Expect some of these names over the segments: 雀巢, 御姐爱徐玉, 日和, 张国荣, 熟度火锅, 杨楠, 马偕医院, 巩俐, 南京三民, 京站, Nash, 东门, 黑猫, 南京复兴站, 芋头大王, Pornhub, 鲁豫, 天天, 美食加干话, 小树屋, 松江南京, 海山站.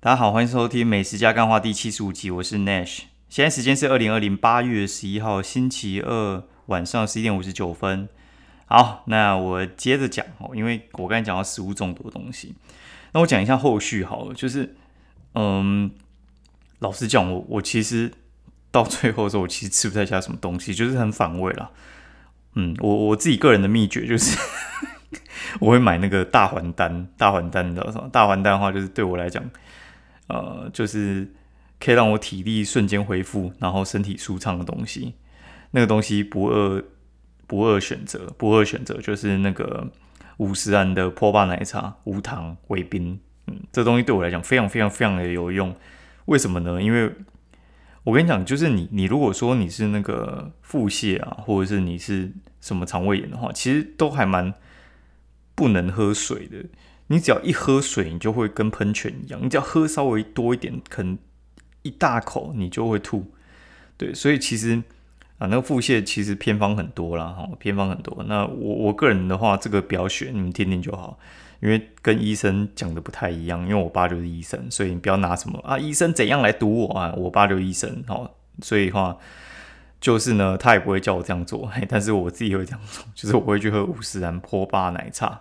大家好，欢迎收听《美食加干话》第75集，我是 Nash。现在时间是2020 8月11号星期二晚上11点59分。好，那我接着讲，因为我刚才讲到食物中毒的东西，那我讲一下后续好了。就是老实讲，我其实到最后的时候，我其实吃不太下什么东西，就是很反胃啦。我自己个人的秘诀就是我会买那个大还丹。大还丹你知道什么？大还丹的话，就是对我来讲就是可以让我体力瞬间恢复，然后身体舒畅的东西。那个东西不二选择就是那个50安的波霸奶茶，无糖微冰。这东西对我来讲非常非常非常的有用。为什么呢？因为我跟你讲，就是你如果说你是那个腹泻啊，或者是你是什么肠胃炎的话，其实都还蛮不能喝水的。你只要一喝水，你就会跟喷泉一样。你只要喝稍微多一点，可能一大口你就会吐。对，所以其实那个腹泻其实偏方很多啦，偏方很多。那我个人的话，这个不要学，你们听听就好，因为跟医生讲的不太一样。因为我爸就是医生，所以你不要拿什么医生怎样来堵我啊？我爸就是医生，所以的话就是呢，他也不会叫我这样做，但是我自己会这样做，就是我会去喝50安波霸奶茶，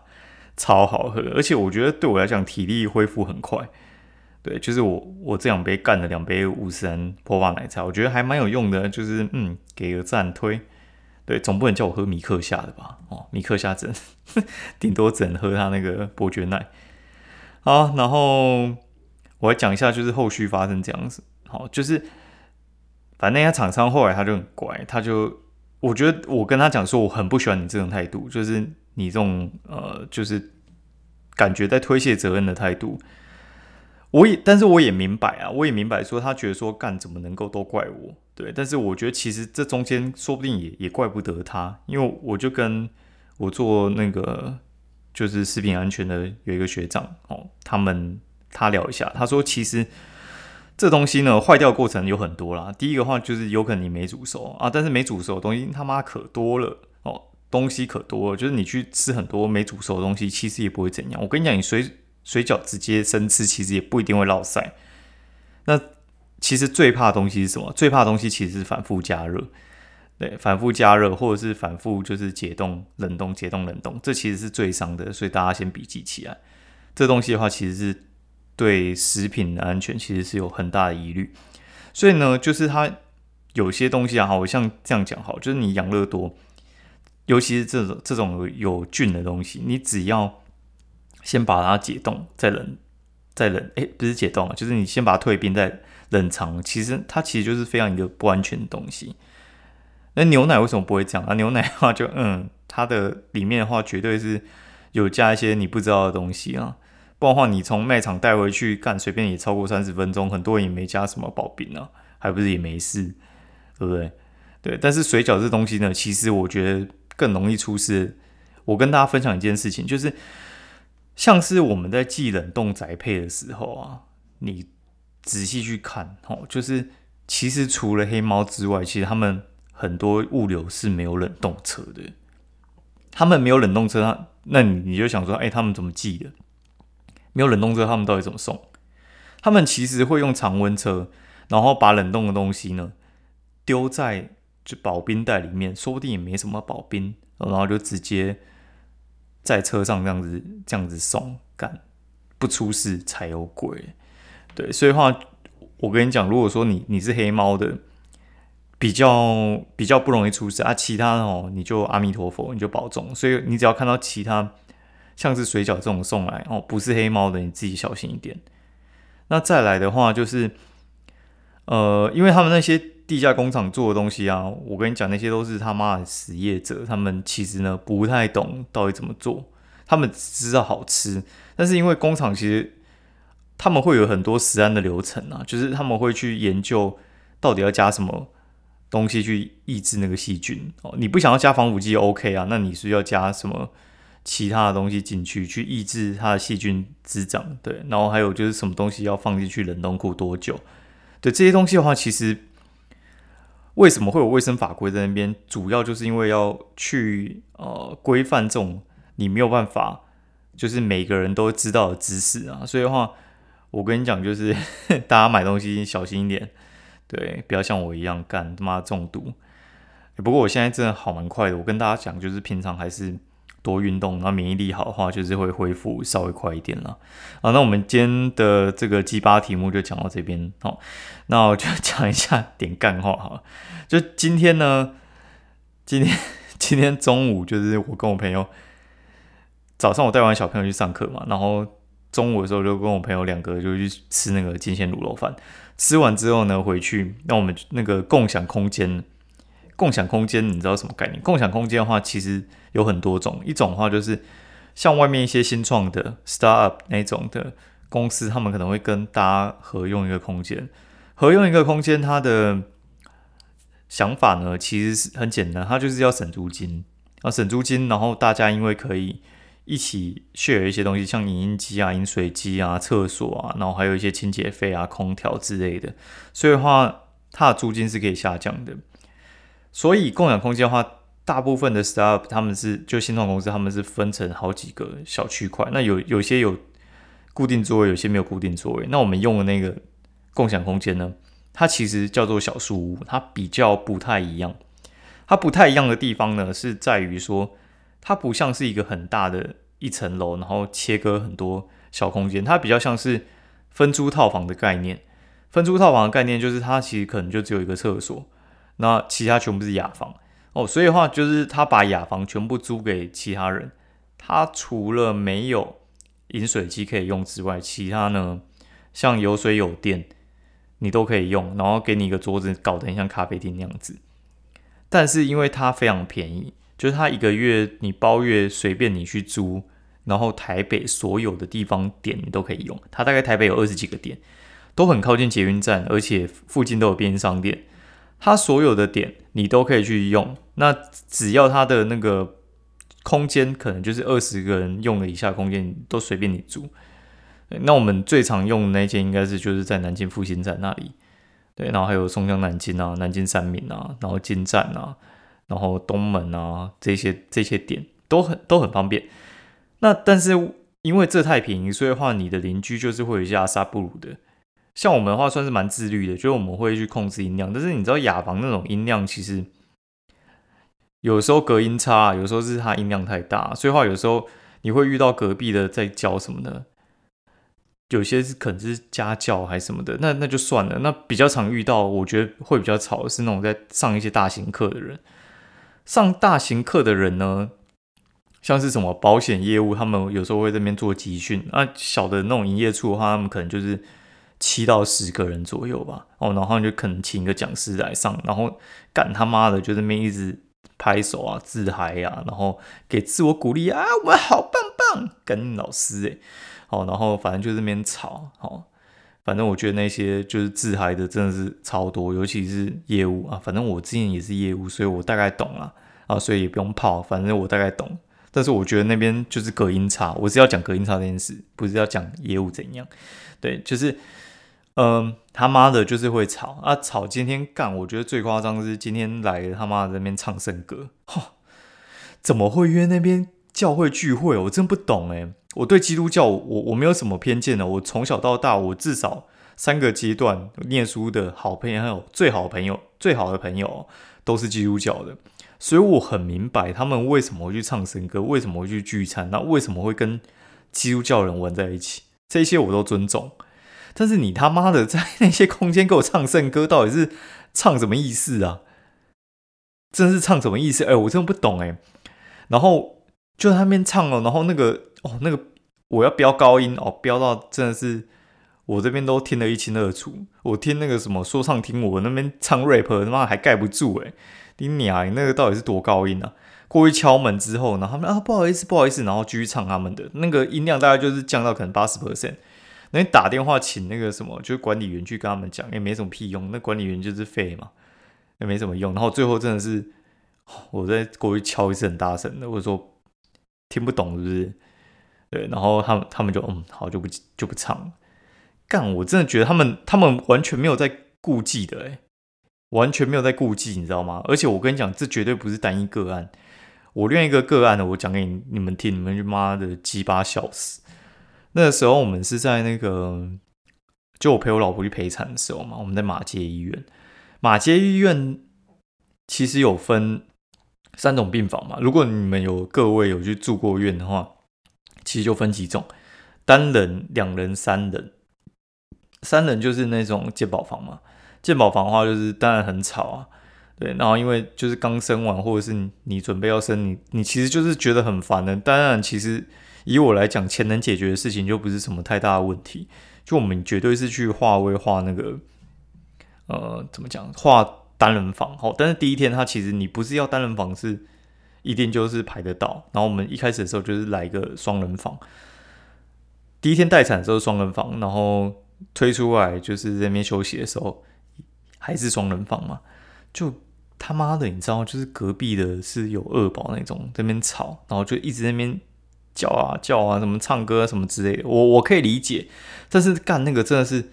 超好喝的，而且我觉得对我来讲体力恢复很快。对，就是我这2杯干了2杯50安波霸奶茶，我觉得还蛮有用的，就是给个赞推。对，总不能叫我喝米克夏的吧？米克夏顶多只能喝他那个伯爵奶。好，然后我来讲一下，就是后续发生这样子。好，就是反正那家厂商后来他就很乖，我觉得我跟他讲说，我很不喜欢你这种态度，就是你这种就是感觉在推卸责任的态度。但是我也明白啊，我也明白说他觉得说干怎么能够都怪我，对，但是我觉得其实这中间说不定也怪不得他，因为我就跟我做那个就是食品安全的有一个学长他聊一下，他说其实这东西呢坏掉的过程有很多啦。第一个话就是有可能你没煮熟啊，但是没煮熟的东西他妈可多了东西可多了，就是你去吃很多没煮熟的东西，其实也不会怎样。我跟你讲，你水饺直接生吃，其实也不一定会落塞。那其实最怕的东西是什么？最怕的东西其实是反复加热，对，反复加热或者是反复就是解冻、冷冻、解冻、冷冻，这其实是最伤的。所以大家先笔记起来，这东西的话，其实是对食品的安全其实是有很大的疑虑。所以呢，就是它有些东西啊，我像这样讲好，就是你养乐多，尤其是这种有菌的东西，你只要先把它解冻，再冷，不是解冻啊，就是你先把它退冰，再冷藏。其实它其实就是非常一个不安全的东西。那牛奶为什么不会这样啊？牛奶的话就它的里面的话绝对是有加一些你不知道的东西啊，不然的话你从卖场带回去干，随便也超过30分钟，很多人也没加什么保冰啊，还不是也没事，对不对？对，但是水饺这东西呢，其实我觉得更容易出事。我跟大家分享一件事情，就是像是我们在寄冷冻宅配的时候啊，你仔细去看就是其实除了黑猫之外，其实他们很多物流是没有冷冻车的。他们没有冷冻车，那你就想说他们怎么寄的？没有冷冻车他们到底怎么送？他们其实会用常温车，然后把冷冻的东西呢丢在就保冰袋里面，说不定也没什么保冰，然后就直接在车上这样子送，干不出事才有鬼。对，所以的话，我跟你讲，如果说你是黑猫的，比较不容易出事啊。其他你就阿弥陀佛，你就保重。所以你只要看到其他像是水饺这种送来不是黑猫的，你自己小心一点。那再来的话就是因为他们那些地下工厂做的东西啊，我跟你讲，那些都是他妈的实业者，他们其实呢不太懂到底怎么做，他们只知道好吃，但是因为工厂其实他们会有很多食安的流程啊，就是他们会去研究到底要加什么东西去抑制那个细菌你不想要加防腐剂 OK 啊，那你是要加什么其他的东西进去抑制它的细菌滋长，对，然后还有就是什么东西要放进去冷冻库多久，对，这些东西的话其实。为什么会有卫生法规在那边？主要就是因为要去规范这种你没有办法，就是每个人都知道的知识啊。所以的话，我跟你讲，就是大家买东西小心一点，对，不要像我一样干他妈中毒。不过我现在真的好蛮快的，我跟大家讲，就是平常还是多运动，那免疫力好的话，就是会恢复稍微快一点啦。啊，那我们今天的这个鸡巴题目就讲到这边，好，那我就讲一下点干话好了。就今天呢，今天中午就是我跟我朋友，早上我带完小朋友去上课嘛，然后中午的时候就跟我朋友两个就去吃那个金线卤肉饭，吃完之后呢回去，那我们那个共享空间你知道什么概念？共享空间的话其实有很多种，一种的话就是像外面一些新创的 startup 那种的公司，他们可能会跟大家合用一个空间，它的想法呢其实是很简单，它就是要省租金，然后大家因为可以一起 share 一些东西，像影音机啊、饮水机啊、厕所啊，然后还有一些清洁费啊、空调之类的，所以的话它的租金是可以下降的。所以共享空间的话，大部分的 startup 他们是就新创公司，他们是分成好几个小区块，那有些有固定座位，有些没有固定座位。那我们用的那个共享空间呢，它其实叫做小树屋，它比较不太一样。它不太一样的地方呢，是在于说它不像是一个很大的一层楼，然后切割很多小空间，它比较像是分租套房的概念。分租套房的概念就是它其实可能就只有一个厕所，那其他全部是雅房哦，所以的话就是他把雅房全部租给其他人，他除了没有饮水机可以用之外，其他呢像有水有电你都可以用，然后给你一个桌子搞得很像咖啡厅那样子。但是因为它非常便宜。就是他一个月你包月随便你去租，然后台北所有的地方点你都可以用，他大概台北有20几个点，都很靠近捷运站，而且附近都有便利商店，他所有的点你都可以去用。那只要他的那个空间可能就是20个人用了以下空间都随便你租。那我们最常用的那间应该是就是在南京复兴站那里，对，然后还有松江南京啊、南京三民啊、然后京站啊，然后东门啊，这些点都很方便。那但是因为这太便宜，所以的话你的邻居就是会有一些阿萨布鲁的。像我们的话算是蛮自律的，就是我们会去控制音量，但是你知道雅房那种音量其实有时候隔音差，有时候是它音量太大，所以的话有时候你会遇到隔壁的在叫什么的，有些是可能是家教还什么的，那就算了。那比较常遇到我觉得会比较吵的是那种在上一些大型课的人。上大型课的人呢，像是什么保险业务，他们有时候会在那边做集训。那小的那种营业处的话，他们可能就是7到10个人左右吧。哦，然后他们就可能请一个讲师来上，然后干他妈的就在那边一直拍手啊、自嗨啊，然后给自我鼓励啊，我们好棒棒，干老师欸。好，然后反正就在那边吵。好，反正我觉得那些就是自嗨的真的是超多，尤其是业务啊。反正我之前也是业务，所以我大概懂啦。啊，所以也不用泡，反正我大概懂。但是我觉得那边就是隔音差，我是要讲隔音差这件事，不是要讲业务怎样。对，就是，他妈的，就是会吵啊，吵。今天干，我觉得最夸张的是今天来了他妈的那边唱圣歌，怎么会约那边教会聚会？我真不懂欸。我对基督教我没有什么偏见的，我从小到大我至少3个阶段念书的好朋友、最好的朋友都是基督教的，所以我很明白他们为什么会去唱神歌，为什么会去聚餐，那为什么会跟基督教人玩在一起，这些我都尊重。但是你他妈的在那些空间给我唱圣歌，到底是唱什么意思啊？真是唱什么意思？我真的不懂欸。然后就在那边唱了，然后那个我要飙高音哦，飙到真的是我这边都听得一清二楚。我听那个什么说唱听我那边唱 rap， 他妈还盖不住欸。你娘，你那个到底是多高音啊？过去敲门之后，然后他们啊不好意思，然后继续唱他们的那个音量，大概就是降到可能 80%。那你打电话请那个什么，就是管理员去跟他们讲，也没什么屁用。那管理员就是废嘛，也没什么用。然后最后真的是我在过去敲一次很大声的，我说听不懂是不是？对，然后他们就好，就不唱了。干，我真的觉得他们完全没有在顾忌的欸，完全没有在顾忌，你知道吗？而且我跟你讲，这绝对不是单一个案。我另外一个个案呢，我讲给你们听，你们就妈的鸡巴笑死。那个时候我们是在那个就我陪我老婆去陪产的时候嘛，我们在马偕医院。马偕医院其实有分三种病房嘛，如果你们有各位有去住过院的话，其实就分几种，单人、两人、三人。三人就是那种健保房嘛，健保房的话就是当然很吵啊，对，然后因为就是刚生完或者是你准备要生，你其实就是觉得很烦的。当然其实以我来讲，钱能解决的事情就不是什么太大的问题，就我们绝对是去化位化那个怎么讲，化单人房。好，但是第一天他其实你不是要单人房，是一定就是排得到。然后我们一开始的时候就是来一个双人房，第一天待产的时候双人房，然后推出来就是在那边休息的时候还是双人房嘛，就他妈的，你知道，就是隔壁的是有二宝那种，在那边吵，然后就一直在那边叫啊叫啊，什么唱歌啊什么之类的，我可以理解，但是干那个真的是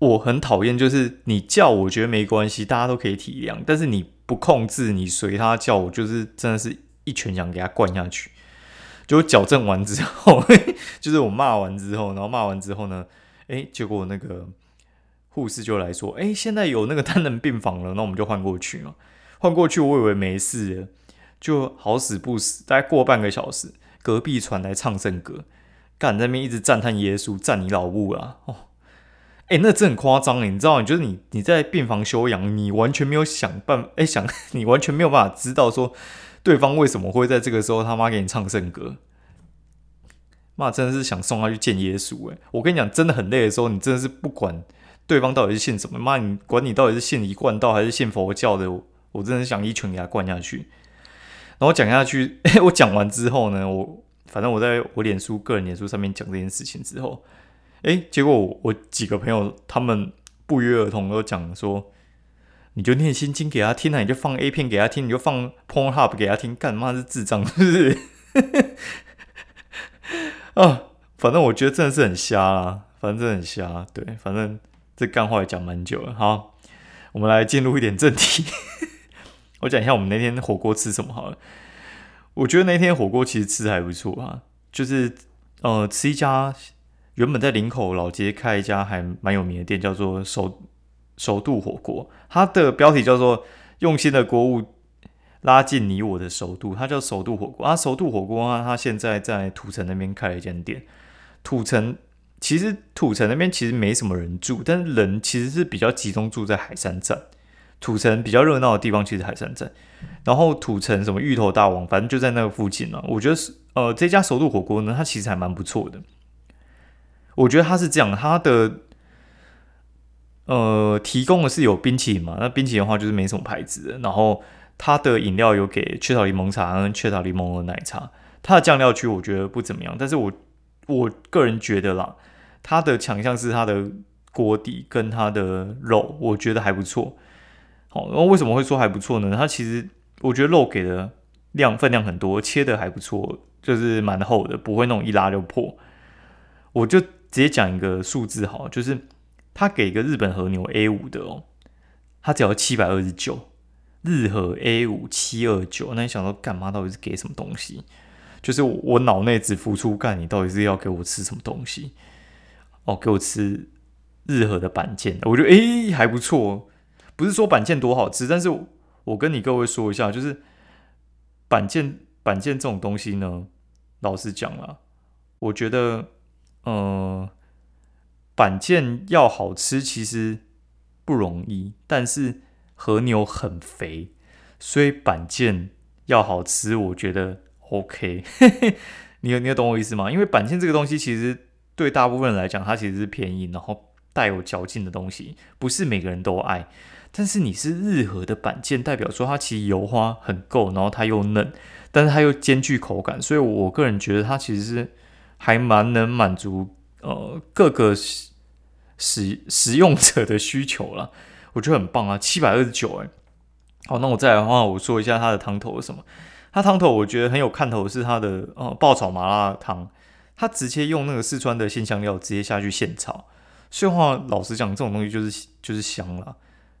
我很讨厌。就是你叫，我觉得没关系，大家都可以体谅，但是你不控制，你随他叫，我就是真的是一拳想给他灌下去。就矫正完之后就是我骂完之后，然后骂完之后呢，结果那个护士就来说，现在有那个单人病房了，那我们就换过去嘛。换过去我以为没事了，就好死不死，大概过半个小时，隔壁传来唱圣歌，干在那边一直赞叹耶稣，赞你老母啦！哦，那真的很夸张，你知道，就是你在病房休养，你完全没有你完全没有办法知道说对方为什么会在这个时候他妈给你唱圣歌。妈，真的是想送他去见耶稣。我跟你讲，真的很累的时候，你真的是不管对方到底是信什么，妈，你管你到底是信一贯道还是信佛教的，我真的想一拳给他灌下去。然后讲下去，我讲完之后呢，反正我在我个人脸书上面讲这件事情之后，结果我几个朋友他们不约而同都讲说，你就念心经给他听啊，你就放 A 片给他听，你就放 Pornhub 给他听，干嘛是智障是不是？啊，反正我觉得真的是很瞎啦，反正真的很瞎，对，反正。这干话也讲蛮久了，好，我们来进入一点正题。我讲一下我们那天火锅吃什么好了。我觉得那天火锅其实吃还不错啊，就是吃一家原本在林口老街开一家还蛮有名的店，叫做熟度火锅。它的标题叫做“用心的锅物拉近你我的熟度”，它叫熟度火锅啊。熟度火锅啊，它现在在土城那边开了一间店，土城那边其实没什么人住，但是人其实是比较集中住在海山站。土城比较热闹的地方其实海山站，然后土城什么芋头大王，反正就在那个附近啊。我觉得这家熟度火锅呢，它其实还蛮不错的。我觉得它是这样，它的提供的是有冰淇淋嘛，那冰淇淋的话就是没什么牌子的，然后它的饮料有给雀巢柠檬茶跟雀巢柠檬的奶茶，它的酱料区我觉得不怎么样，但是我个人觉得啦，它的强项是它的锅底跟它的肉，我觉得还不错。好，然后为什么会说还不错呢？它其实我觉得肉给的分量很多，切的还不错，就是蛮厚的，不会那种一拉就破。我就直接讲一个数字好，就是它给一个日本和牛 A5 的哦，它只要729，日和 A5 729，那你想说干嘛？到底是给什么东西？就是我脑内只浮出干，你到底是要给我吃什么东西？哦，给我吃日和的板腱，我觉得还不错。不是说板腱多好吃，但是我跟你各位说一下，就是板腱这种东西呢，老实讲啦，我觉得板腱要好吃其实不容易，但是和牛很肥，所以板腱要好吃，我觉得。OK， 你有懂我意思吗？因为板腱这个东西其实对大部分人来讲，它其实是便宜，然后带有嚼劲的东西，不是每个人都爱。但是你是日和的板腱，代表说它其实油花很够，然后它又嫩，但是它又兼具口感，所以我个人觉得它其实是还蛮能满足各个使用者的需求啦，我觉得很棒啊，729耶。好，那我再来的话，我说一下它的汤头是什么。它汤头我觉得很有看头，是它的爆炒麻辣汤，它直接用那个四川的鲜香料直接下去现炒，所以话老实讲，这种东西就是香啦，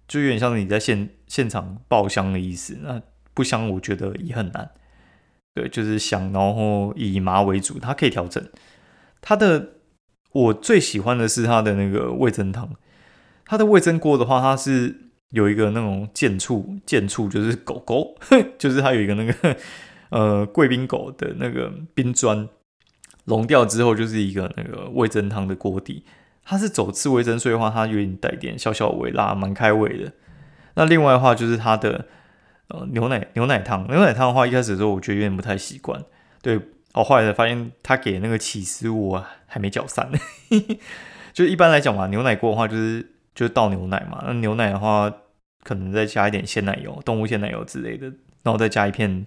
就有点像是你在现场爆香的意思。那不香我觉得也很难，对，就是香，然后以麻为主，它可以调整它的我最喜欢的是它的那个味噌汤。它的味噌锅的话，它是有一个那种剑醋就是狗狗，就是它有一个那个贵宾狗的那个冰砖融掉之后，就是一个那个味噌汤的锅底。它是走刺味噌碎的话，它有点带点小小微辣，蛮开胃的。那另外的话就是它的牛奶汤，牛奶汤的话一开始的时候我觉得有点不太习惯，对，后来才发现他给那个起司我还没搅散就一般来讲嘛，牛奶锅的话就是倒牛奶嘛，那牛奶的话可能再加一点鲜奶油，动物鲜奶油之类的，然后再加一片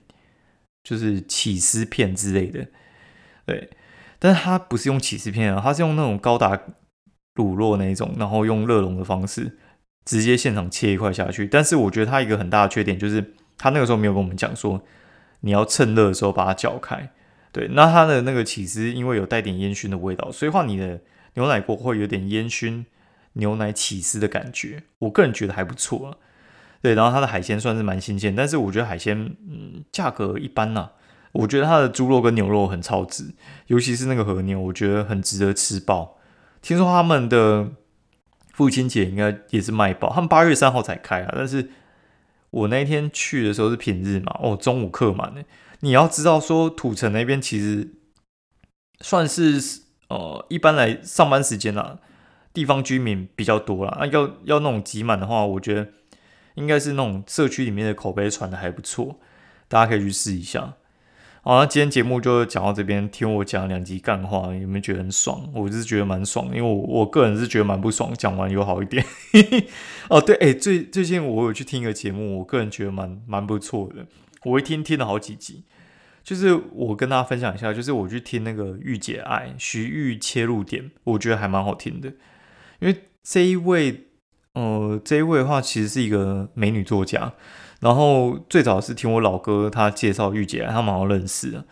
就是起司片之类的，对，但是它不是用起司片啊，它是用那种高达乳酪那一种，然后用热熔的方式直接现场切一块下去。但是我觉得它一个很大的缺点就是它那个时候没有跟我们讲说你要趁热的时候把它搅开，对，那它的那个起司因为有带点烟熏的味道，所以话你的牛奶锅会有点烟熏牛奶起司的感觉，我个人觉得还不错啊。对，然后它的海鲜算是蛮新鲜，但是我觉得海鲜价格一般啦。我觉得它的猪肉跟牛肉很超值，尤其是那个和牛，我觉得很值得吃爆。听说他们的父亲节应该也是卖爆，他们8月3号才开啊，但是我那天去的时候是平日嘛，哦，中午客满耶。你要知道说土城那边其实算是一般来上班时间啦，地方居民比较多啦，要那种挤满的话，我觉得应该是那种社区里面的口碑传的还不错，大家可以去试一下。好，那今天节目就讲到这边，听我讲2集干话，有没有觉得很爽？我是觉得蛮爽，因为我个人是觉得蛮不爽，讲完有好一点。哦，对，最近我有去听一个节目，我个人觉得蛮不错的，我一听了好几集。就是我跟大家分享一下，就是我去听那个御姐爱徐玉切入点，我觉得还蛮好听的。因为这一位的话其实是一个美女作家。然后最早是听我老哥他介绍御姐，他马上认识了，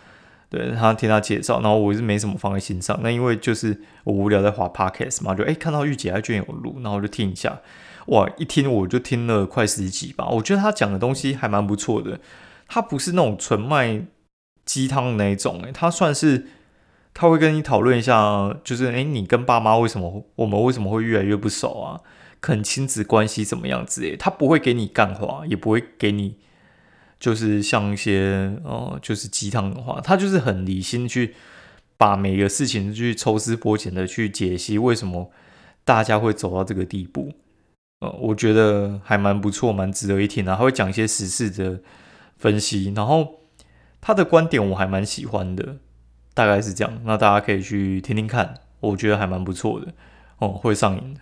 对，他听他介绍，然后我是没什么放在心上，那因为就是我无聊在滑 podcast 嘛，就看到御姐居然有录，然后我就听一下，哇，一听我就听了快10集吧，我觉得他讲的东西还蛮不错的，他不是那种纯卖鸡汤的那一种，他算是他会跟你讨论一下，就是你跟爸妈我们为什么会越来越不熟啊？可能亲子关系怎么样之类的，他不会给你干话，也不会给你就是像一些就是鸡汤的话，他就是很理性去把每个事情去抽丝剥茧的去解析为什么大家会走到这个地步。我觉得还蛮不错，蛮值得一听啊。他会讲一些时事的分析，然后他的观点我还蛮喜欢的，大概是这样。那大家可以去听听看，我觉得还蛮不错的。会上瘾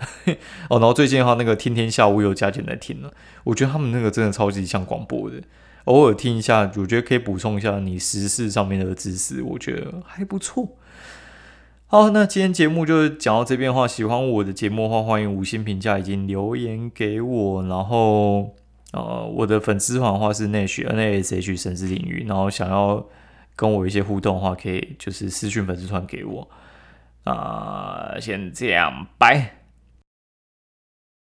哦。然后最近的话，那个天天下午有加减在听了，我觉得他们那个真的超级像广播的，偶尔听一下，我觉得可以补充一下你时事上面的知识，我觉得还不错。好，那今天节目就讲到这边的话，喜欢我的节目的话，欢迎5星评价以及留言给我。然后我的粉丝团的话是 Nash NASH 神之领域，然后想要跟我一些互动的话，可以就是私讯粉丝团给我。先这样，拜。